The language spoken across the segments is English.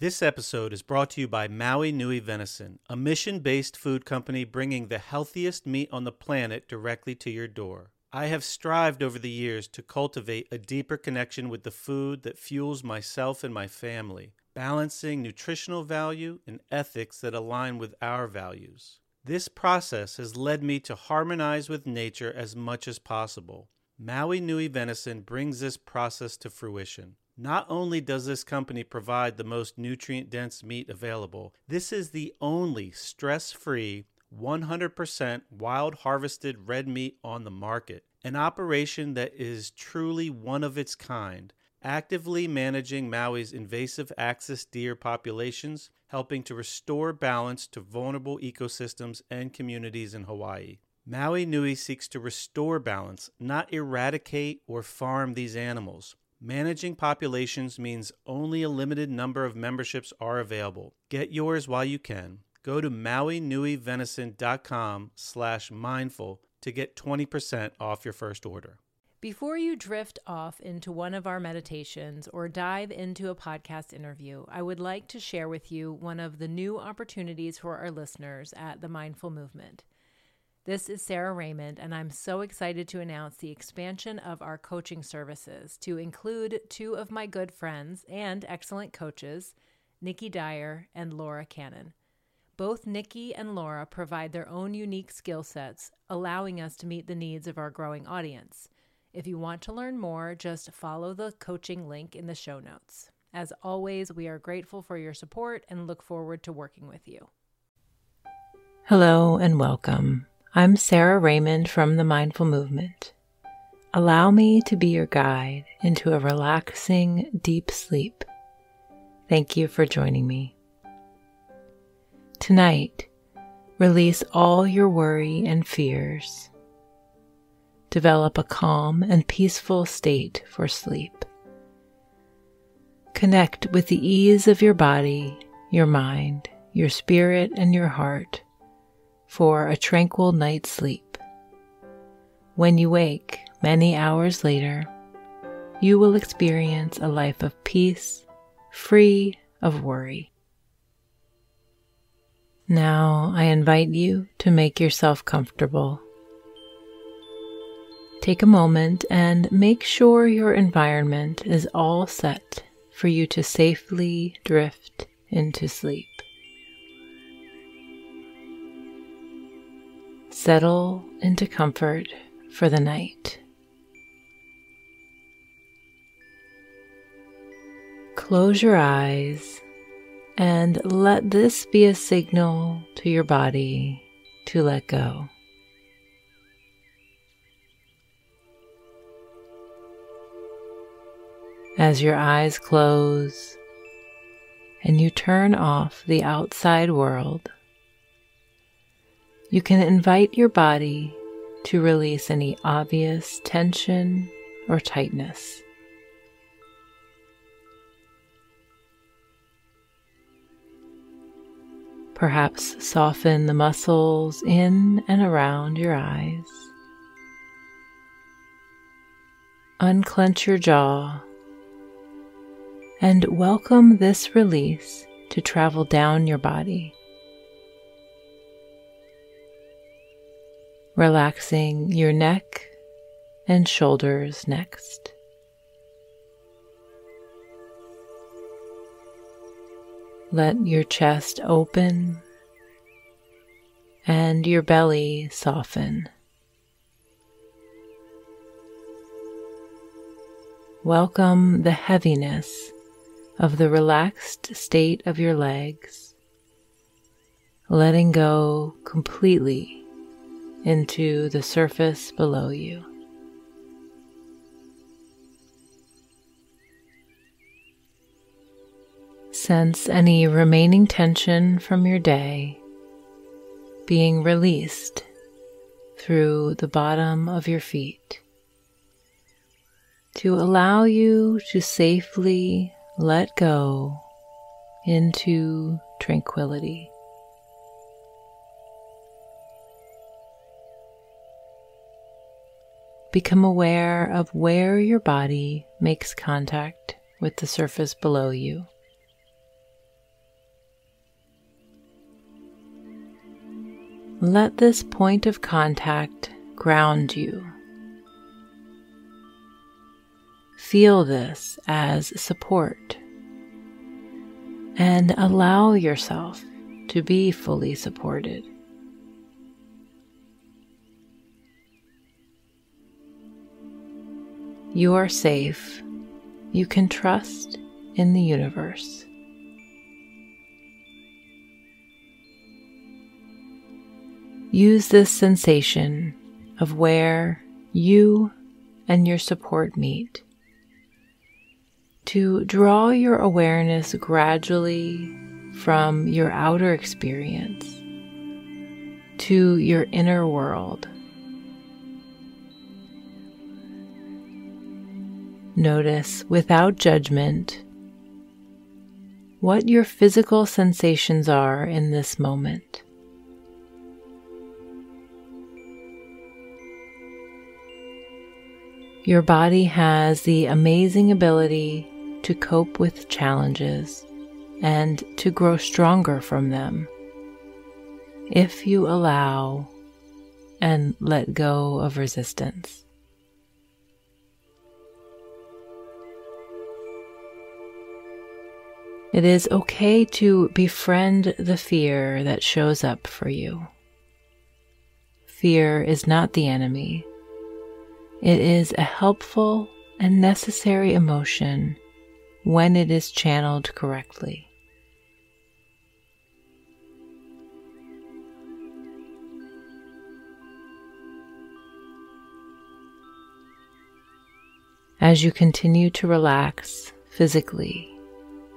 This episode is brought to you by Maui Nui Venison, a mission-based food company bringing the healthiest meat on the planet directly to your door. I have strived over the years to cultivate a deeper connection with the food that fuels myself and my family, balancing nutritional value and ethics that align with our values. This process has led me to harmonize with nature as much as possible. Maui Nui Venison brings this process to fruition. Not only does this company provide the most nutrient-dense meat available, this is the only stress-free, 100% wild-harvested red meat on the market, an operation that is truly one of its kind, actively managing Maui's invasive axis deer populations, helping to restore balance to vulnerable ecosystems and communities in Hawaii. Maui Nui seeks to restore balance, not eradicate or farm these animals. Managing populations means only a limited number of memberships are available. Get yours while you can. Go to MauiNuiVenison.com/mindful to get 20% off your first order. Before you drift off into one of our meditations or dive into a podcast interview, I would like to share with you one of the new opportunities for our listeners at The Mindful Movement. This is Sara Raymond, and I'm so excited to announce the expansion of our coaching services to include two of my good friends and excellent coaches, Nikki Dyer and Laura Cannon. Both Nikki and Laura provide their own unique skill sets, allowing us to meet the needs of our growing audience. If you want to learn more, just follow the coaching link in the show notes. As always, we are grateful for your support and look forward to working with you. Hello and welcome. I'm Sara Raymond from The Mindful Movement. Allow me to be your guide into a relaxing, deep sleep. Thank you for joining me. Tonight, release all your worry and fears. Develop a calm and peaceful state for sleep. Connect with the ease of your body, your mind, your spirit, and your heart for a tranquil night's sleep. When you wake many hours later, you will experience a life of peace, free of worry. Now I invite you to make yourself comfortable. Take a moment and make sure your environment is all set for you to safely drift into sleep. Settle into comfort for the night. Close your eyes and let this be a signal to your body to let go. As your eyes close and you turn off the outside world, you can invite your body to release any obvious tension or tightness. Perhaps soften the muscles in and around your eyes. Unclench your jaw and welcome this release to travel down your body, relaxing your neck and shoulders next. Let your chest open and your belly soften. Welcome the heaviness of the relaxed state of your legs, letting go completely into the surface below you. Sense any remaining tension from your day being released through the bottom of your feet to allow you to safely let go into tranquility. Become aware of where your body makes contact with the surface below you. Let this point of contact ground you. Feel this as support and allow yourself to be fully supported. You are safe. You can trust in the universe. Use this sensation of where you and your support meet to draw your awareness gradually from your outer experience to your inner world. Notice without judgment what your physical sensations are in this moment. Your body has the amazing ability to cope with challenges and to grow stronger from them if you allow and let go of resistance. It is okay to befriend the fear that shows up for you. Fear is not the enemy. It is a helpful and necessary emotion when it is channeled correctly. As you continue to relax physically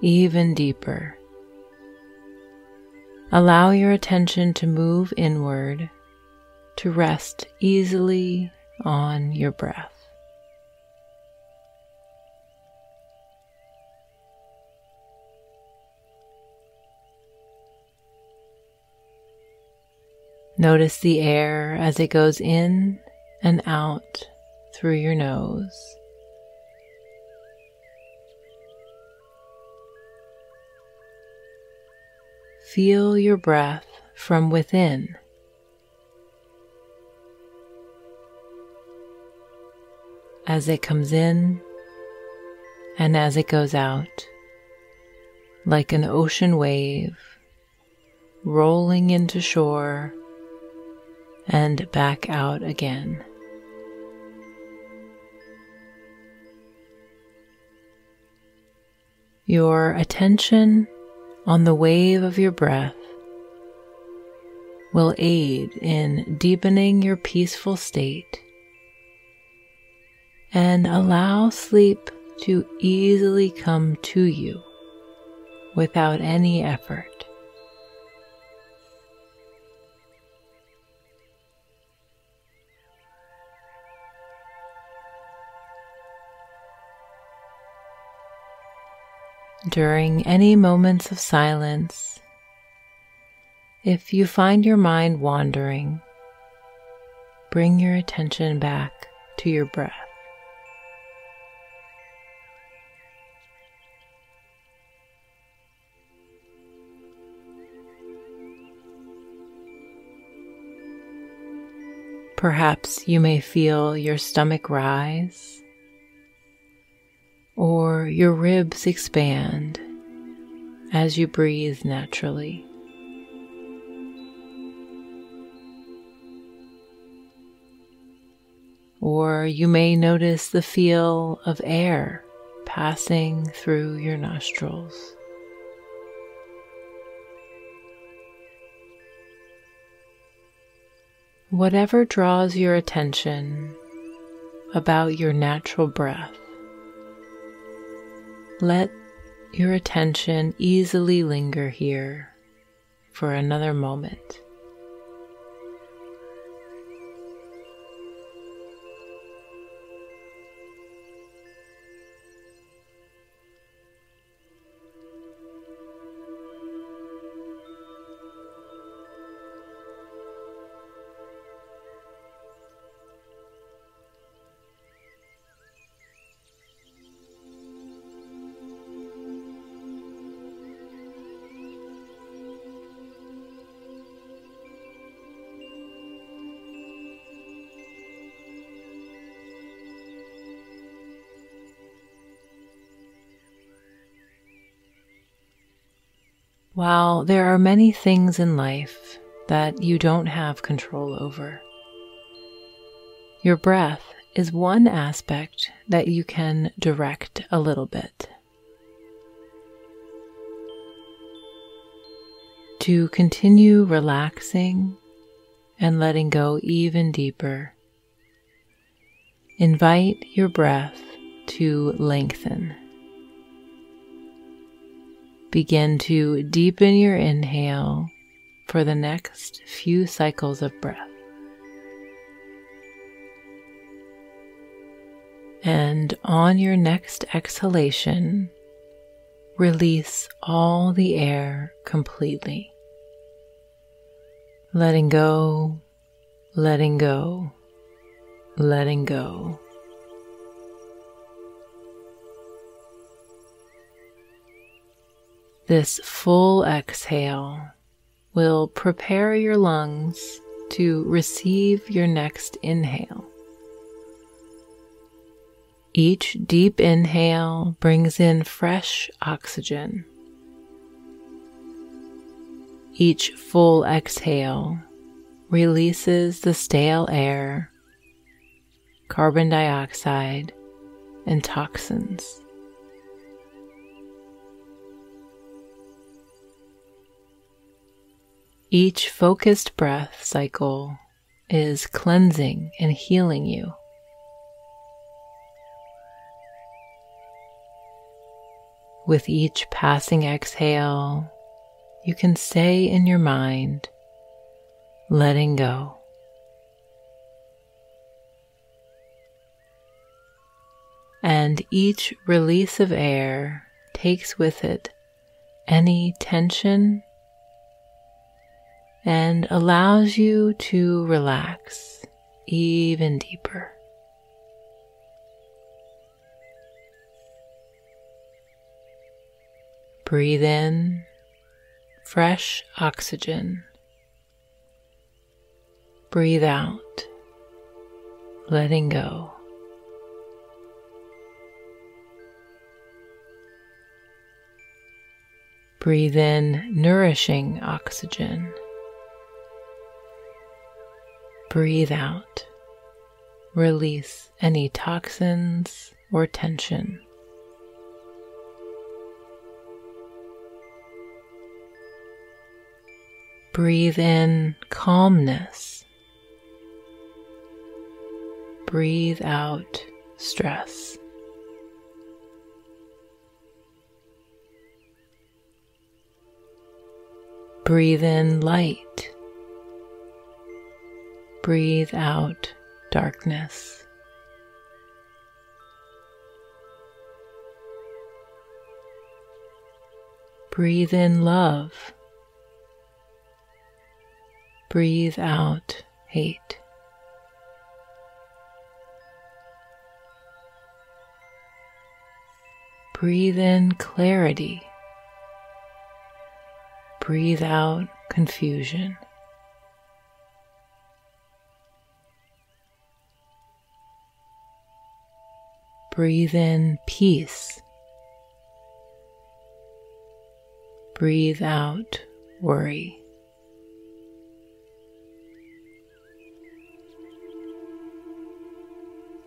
even deeper, allow your attention to move inward to rest easily on your breath. Notice the air as it goes in and out through your nose. Feel your breath from within. As it comes in and as it goes out, like an ocean wave rolling into shore and back out again. Your attention on the wave of your breath will aid in deepening your peaceful state and allow sleep to easily come to you without any effort. During any moments of silence, if you find your mind wandering, bring your attention back to your breath. Perhaps you may feel your stomach rise or your ribs expand as you breathe naturally. Or you may notice the feel of air passing through your nostrils. Whatever draws your attention about your natural breath, let your attention easily linger here for another moment. While there are many things in life that you don't have control over, your breath is one aspect that you can direct a little bit. To continue relaxing and letting go even deeper, invite your breath to lengthen. Begin to deepen your inhale for the next few cycles of breath. And on your next exhalation, release all the air completely. Letting go, letting go, letting go. This full exhale will prepare your lungs to receive your next inhale. Each deep inhale brings in fresh oxygen. Each full exhale releases the stale air, carbon dioxide, and toxins. Each focused breath cycle is cleansing and healing you. With each passing exhale, you can say in your mind, letting go. And each release of air takes with it any tension and allows you to relax even deeper. Breathe in fresh oxygen. Breathe out, letting go. Breathe in nourishing oxygen. Breathe out. Release any toxins or tension. Breathe in calmness. Breathe out stress. Breathe in light. Breathe out darkness. Breathe in love. Breathe out hate. Breathe in clarity. Breathe out confusion. Breathe in peace. Breathe out worry.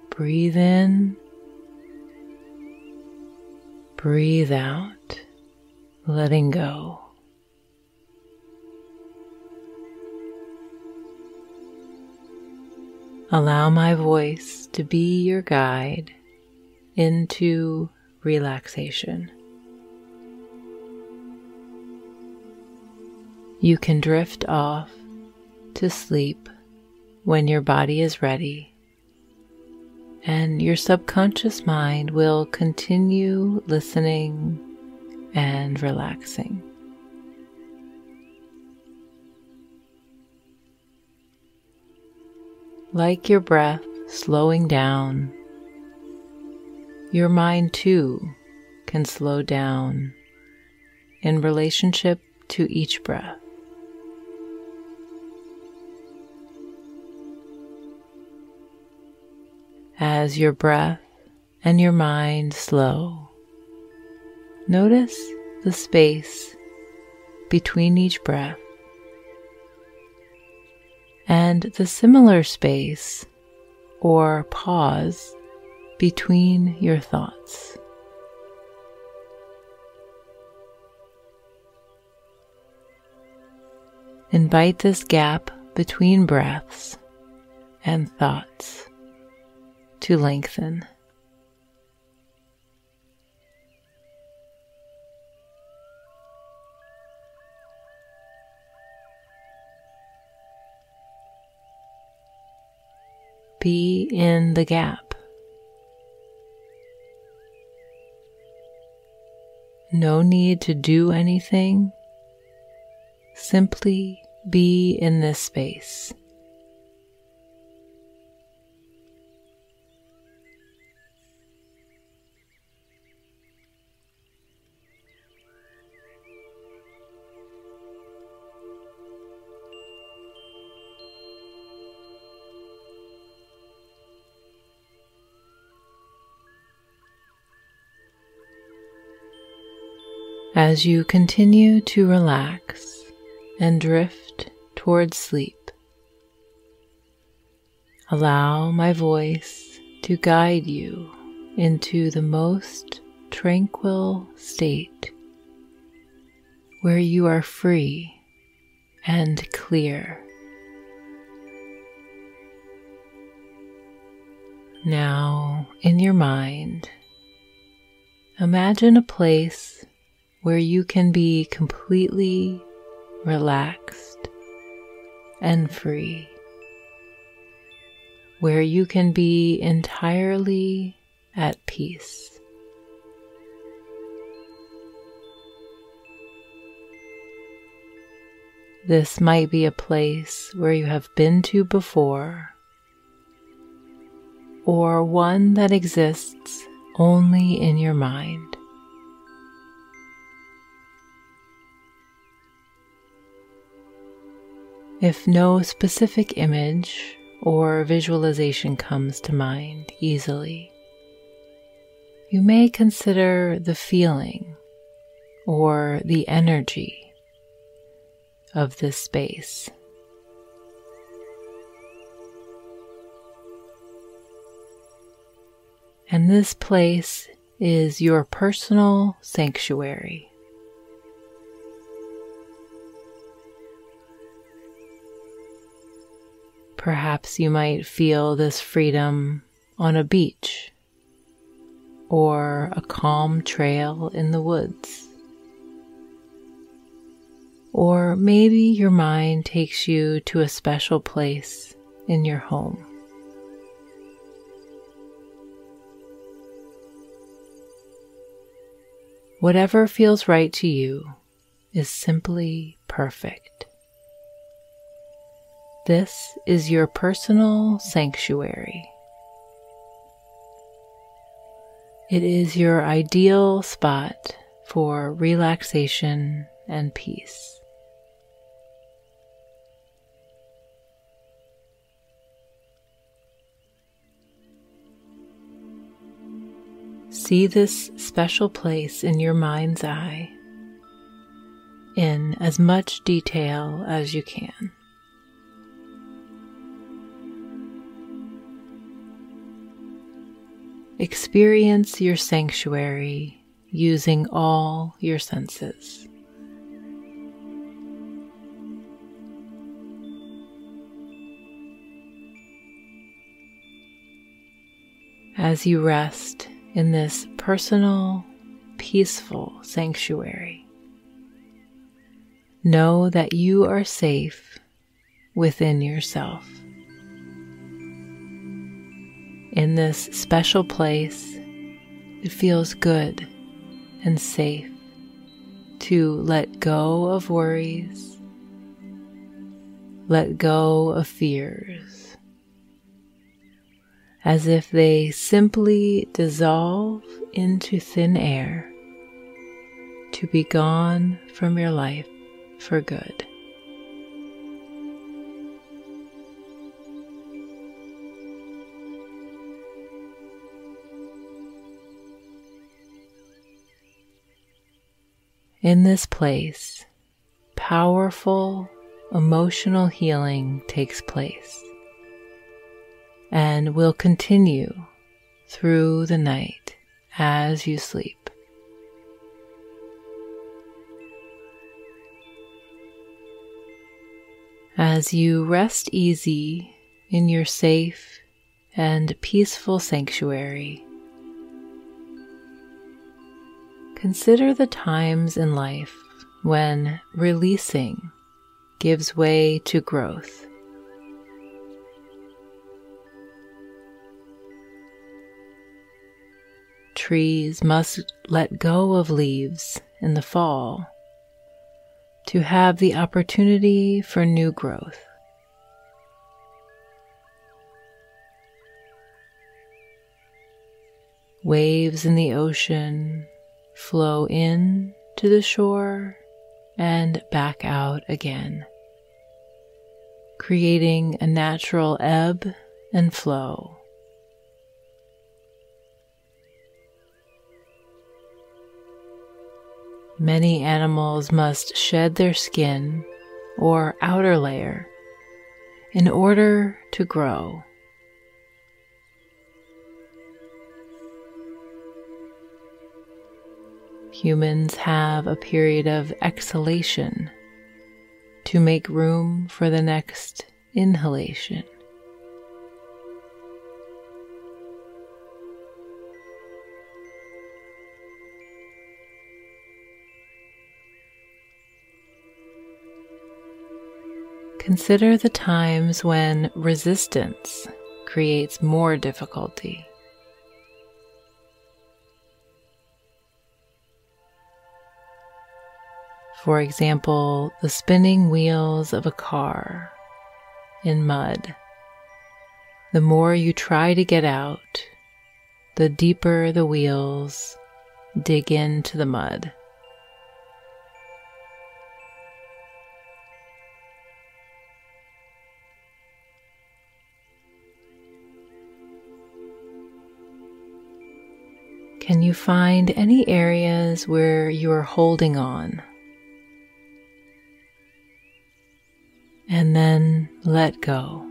Breathe in, breathe out, letting go. Allow my voice to be your guide into relaxation. You can drift off to sleep when your body is ready. And your subconscious mind will continue listening and relaxing. Like your breath slowing down, your mind too can slow down in relationship to each breath. As your breath and your mind slow, notice the space between each breath, and the similar space or pause between your thoughts. Invite this gap between breaths and thoughts to lengthen. Be in the gap. No need to do anything. Simply be in this space. As you continue to relax and drift towards sleep, allow my voice to guide you into the most tranquil state where you are free and clear. Now, in your mind, imagine a place where you can be completely relaxed and free, where you can be entirely at peace. This might be a place where you have been to before, or one that exists only in your mind. If no specific image or visualization comes to mind easily, you may consider the feeling or the energy of this space. And this place is your personal sanctuary. Perhaps you might feel this freedom on a beach or a calm trail in the woods. Or maybe your mind takes you to a special place in your home. Whatever feels right to you is simply perfect. This is your personal sanctuary. It is your ideal spot for relaxation and peace. See this special place in your mind's eye in as much detail as you can. Experience your sanctuary using all your senses. As you rest in this personal, peaceful sanctuary, know that you are safe within yourself. In this special place, it feels good and safe to let go of worries, let go of fears, as if they simply dissolve into thin air to be gone from your life for good. In this place, powerful emotional healing takes place and will continue through the night as you sleep. As you rest easy in your safe and peaceful sanctuary, consider the times in life when releasing gives way to growth. Trees must let go of leaves in the fall to have the opportunity for new growth. Waves in the ocean flow in to the shore and back out again, creating a natural ebb and flow. Many animals must shed their skin or outer layer in order to grow. Humans have a period of exhalation to make room for the next inhalation. Consider the times when resistance creates more difficulty. For example, the spinning wheels of a car in mud. The more you try to get out, the deeper the wheels dig into the mud. Can you find any areas where you are holding on? And then let go.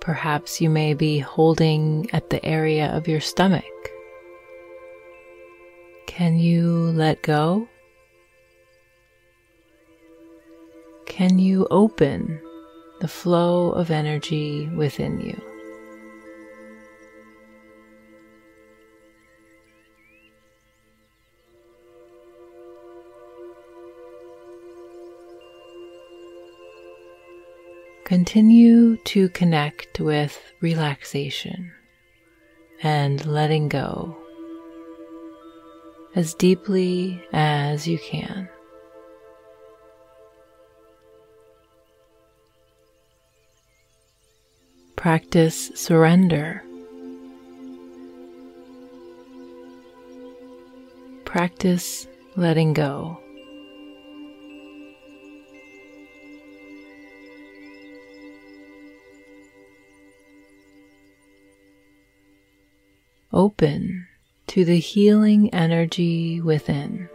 Perhaps you may be holding at the area of your stomach. Can you let go? Can you open the flow of energy within you? Continue to connect with relaxation and letting go as deeply as you can. Practice surrender. Practice letting go. Open to the healing energy within.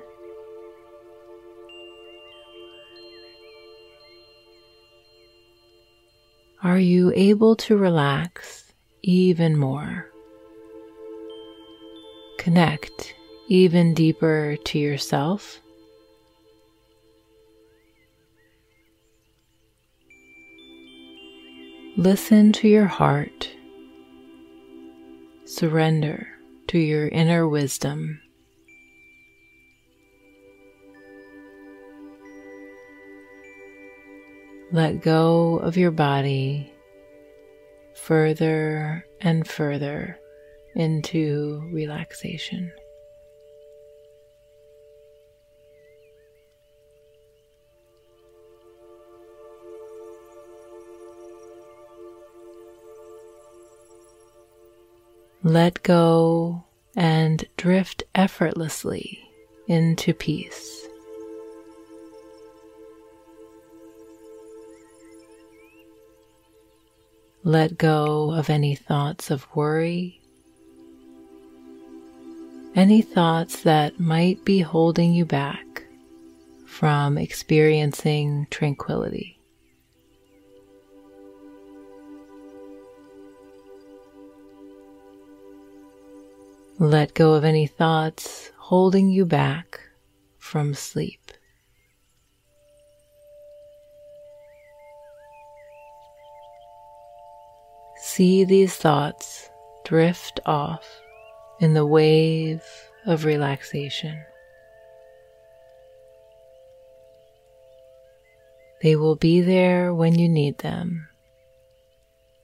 Are you able to relax even more? Connect even deeper to yourself? Listen to your heart. Surrender to your inner wisdom. Let go of your body further and further into relaxation. Let go and drift effortlessly into peace. Let go of any thoughts of worry, any thoughts that might be holding you back from experiencing tranquility. Let go of any thoughts holding you back from sleep. See these thoughts drift off in the wave of relaxation. They will be there when you need them,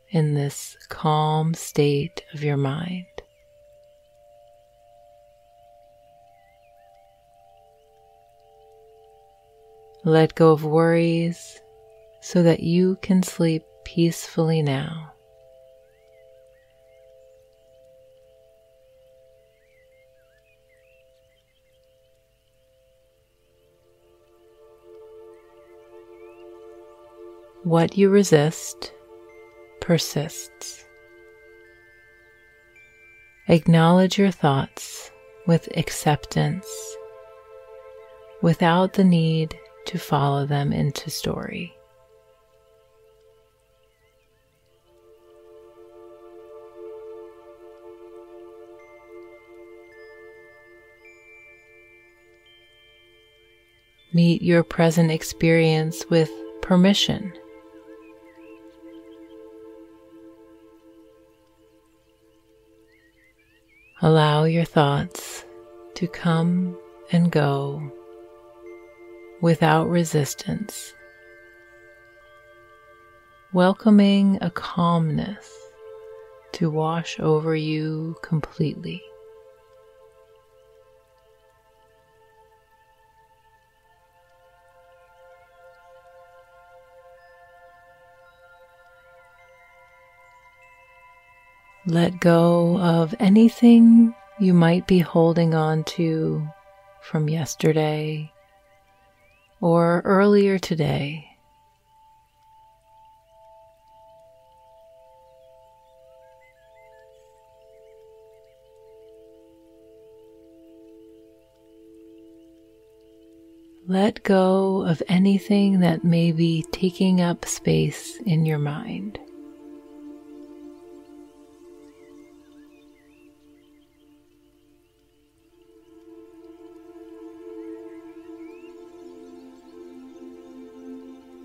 in this calm state of your mind. Let go of worries so that you can sleep peacefully now. What you resist persists. Acknowledge your thoughts with acceptance, without the need to follow them into story. Meet your present experience with permission. Allow your thoughts to come and go without resistance, welcoming a calmness to wash over you completely. Let go of anything you might be holding on to from yesterday or earlier today. Let go of anything that may be taking up space in your mind.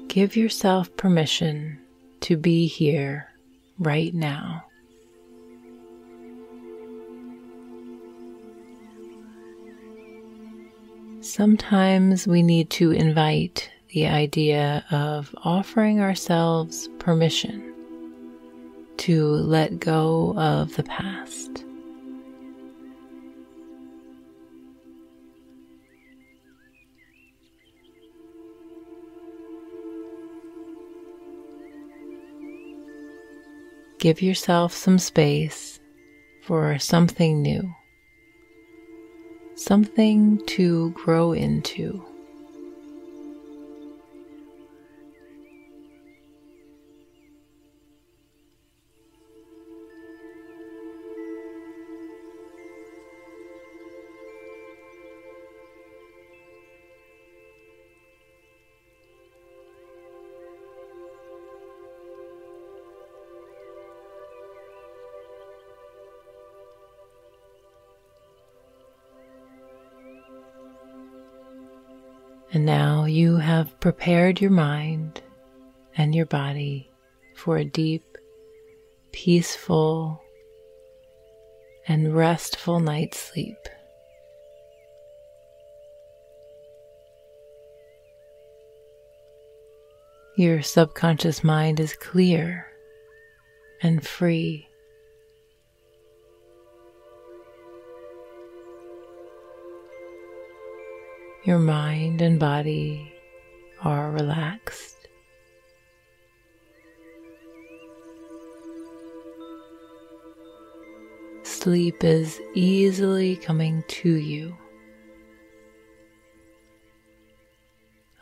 Give yourself permission to be here right now. Sometimes we need to invite the idea of offering ourselves permission to let go of the past. Give yourself some space for something new, something to grow into. And now you have prepared your mind and your body for a deep, peaceful, and restful night's sleep. Your subconscious mind is clear and free. Your mind and body are relaxed. Sleep is easily coming to you.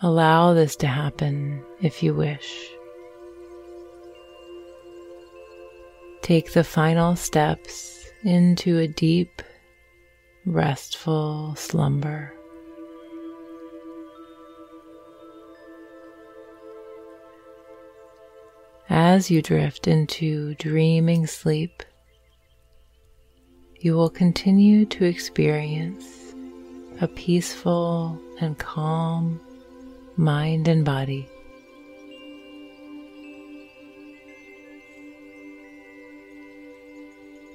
Allow this to happen if you wish. Take the final steps into a deep, restful slumber. As you drift into dreaming sleep, you will continue to experience a peaceful and calm mind and body.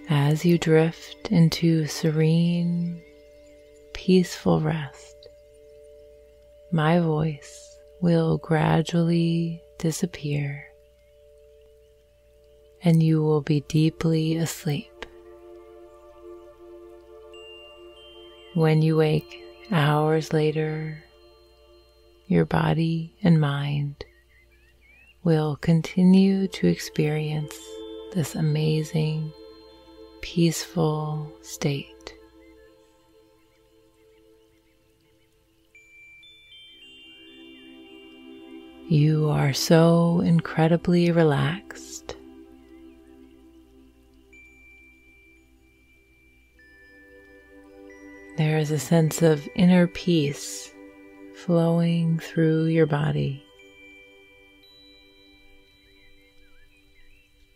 As you drift into serene, peaceful rest, my voice will gradually disappear, and you will be deeply asleep. When you wake hours later, your body and mind will continue to experience this amazing, peaceful state. You are so incredibly relaxed. There is a sense of inner peace flowing through your body.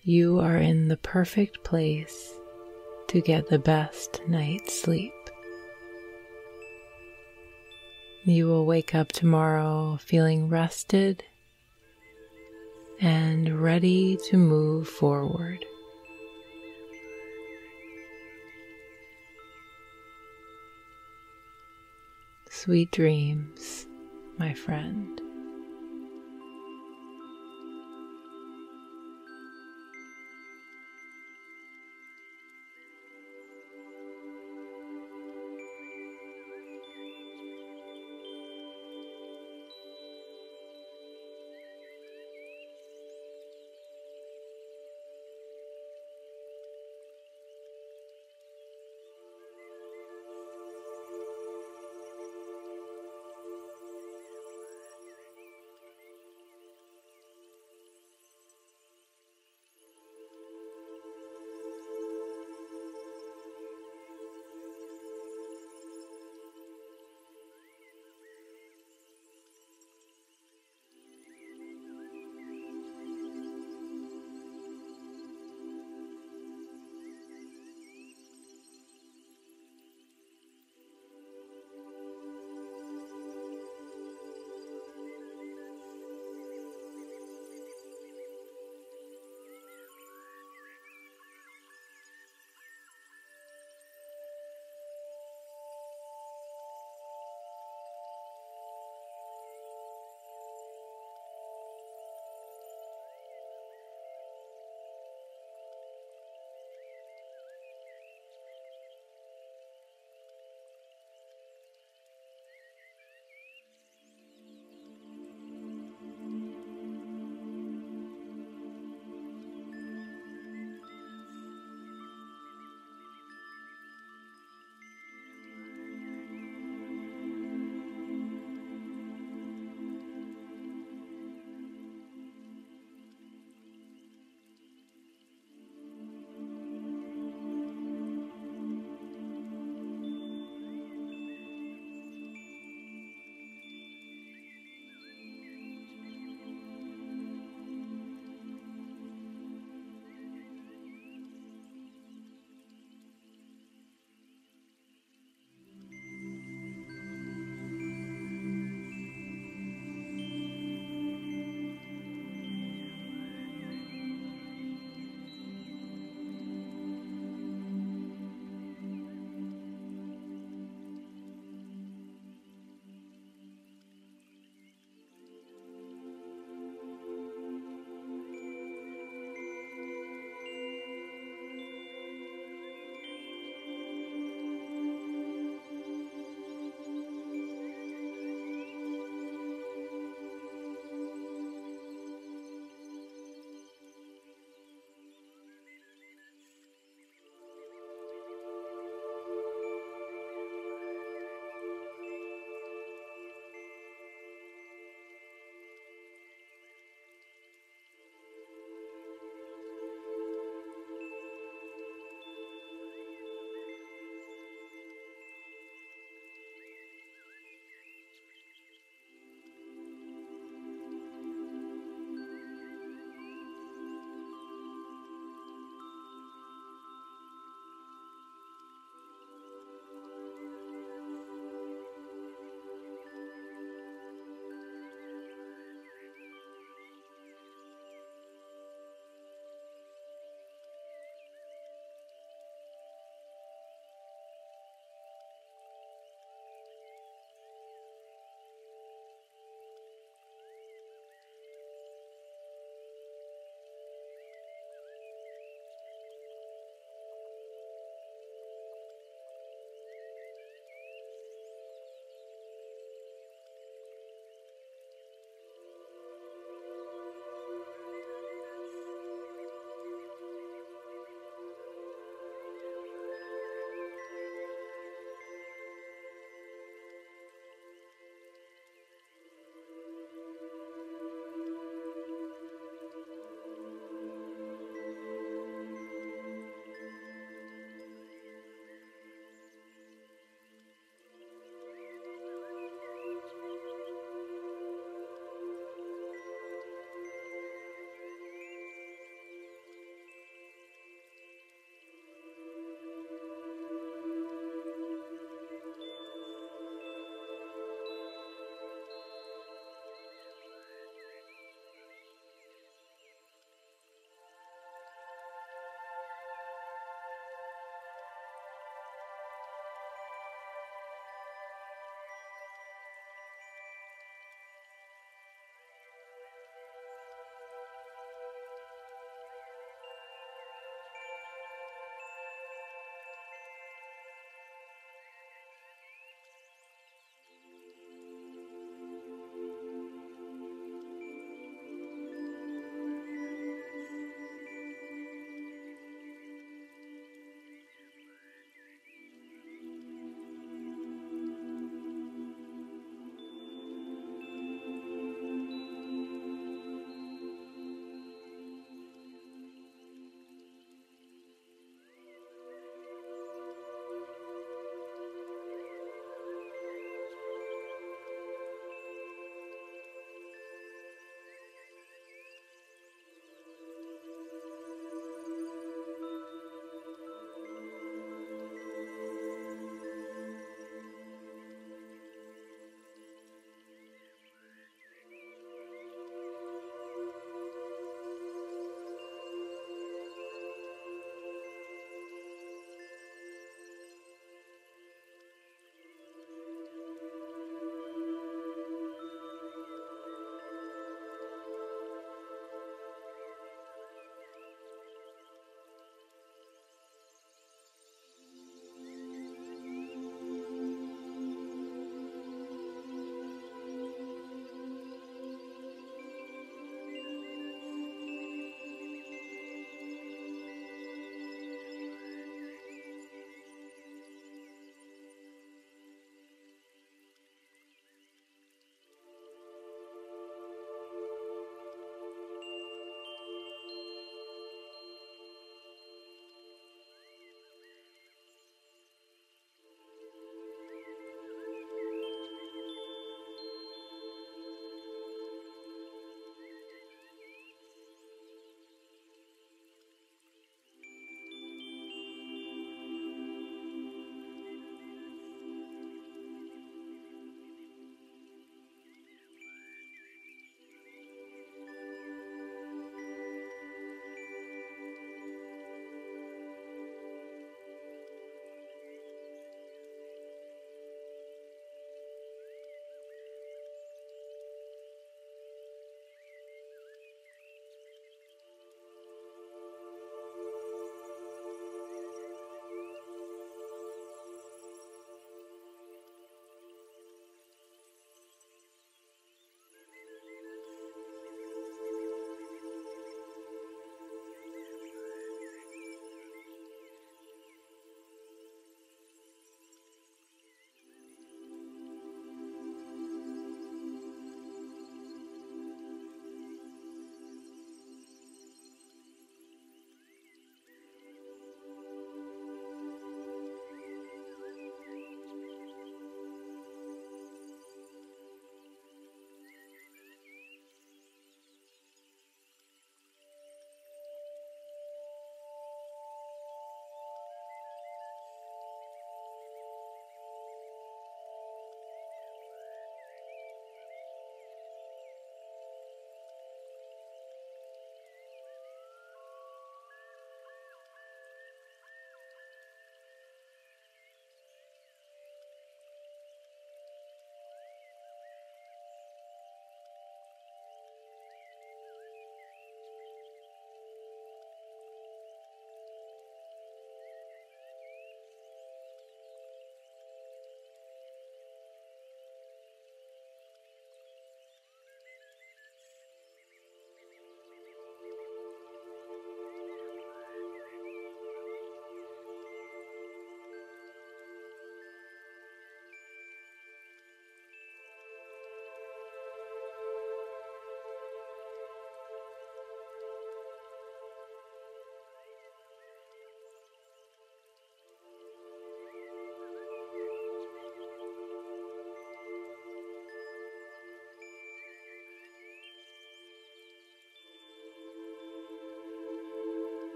You are in the perfect place to get the best night's sleep. You will wake up tomorrow feeling rested and ready to move forward. Sweet dreams, my friend.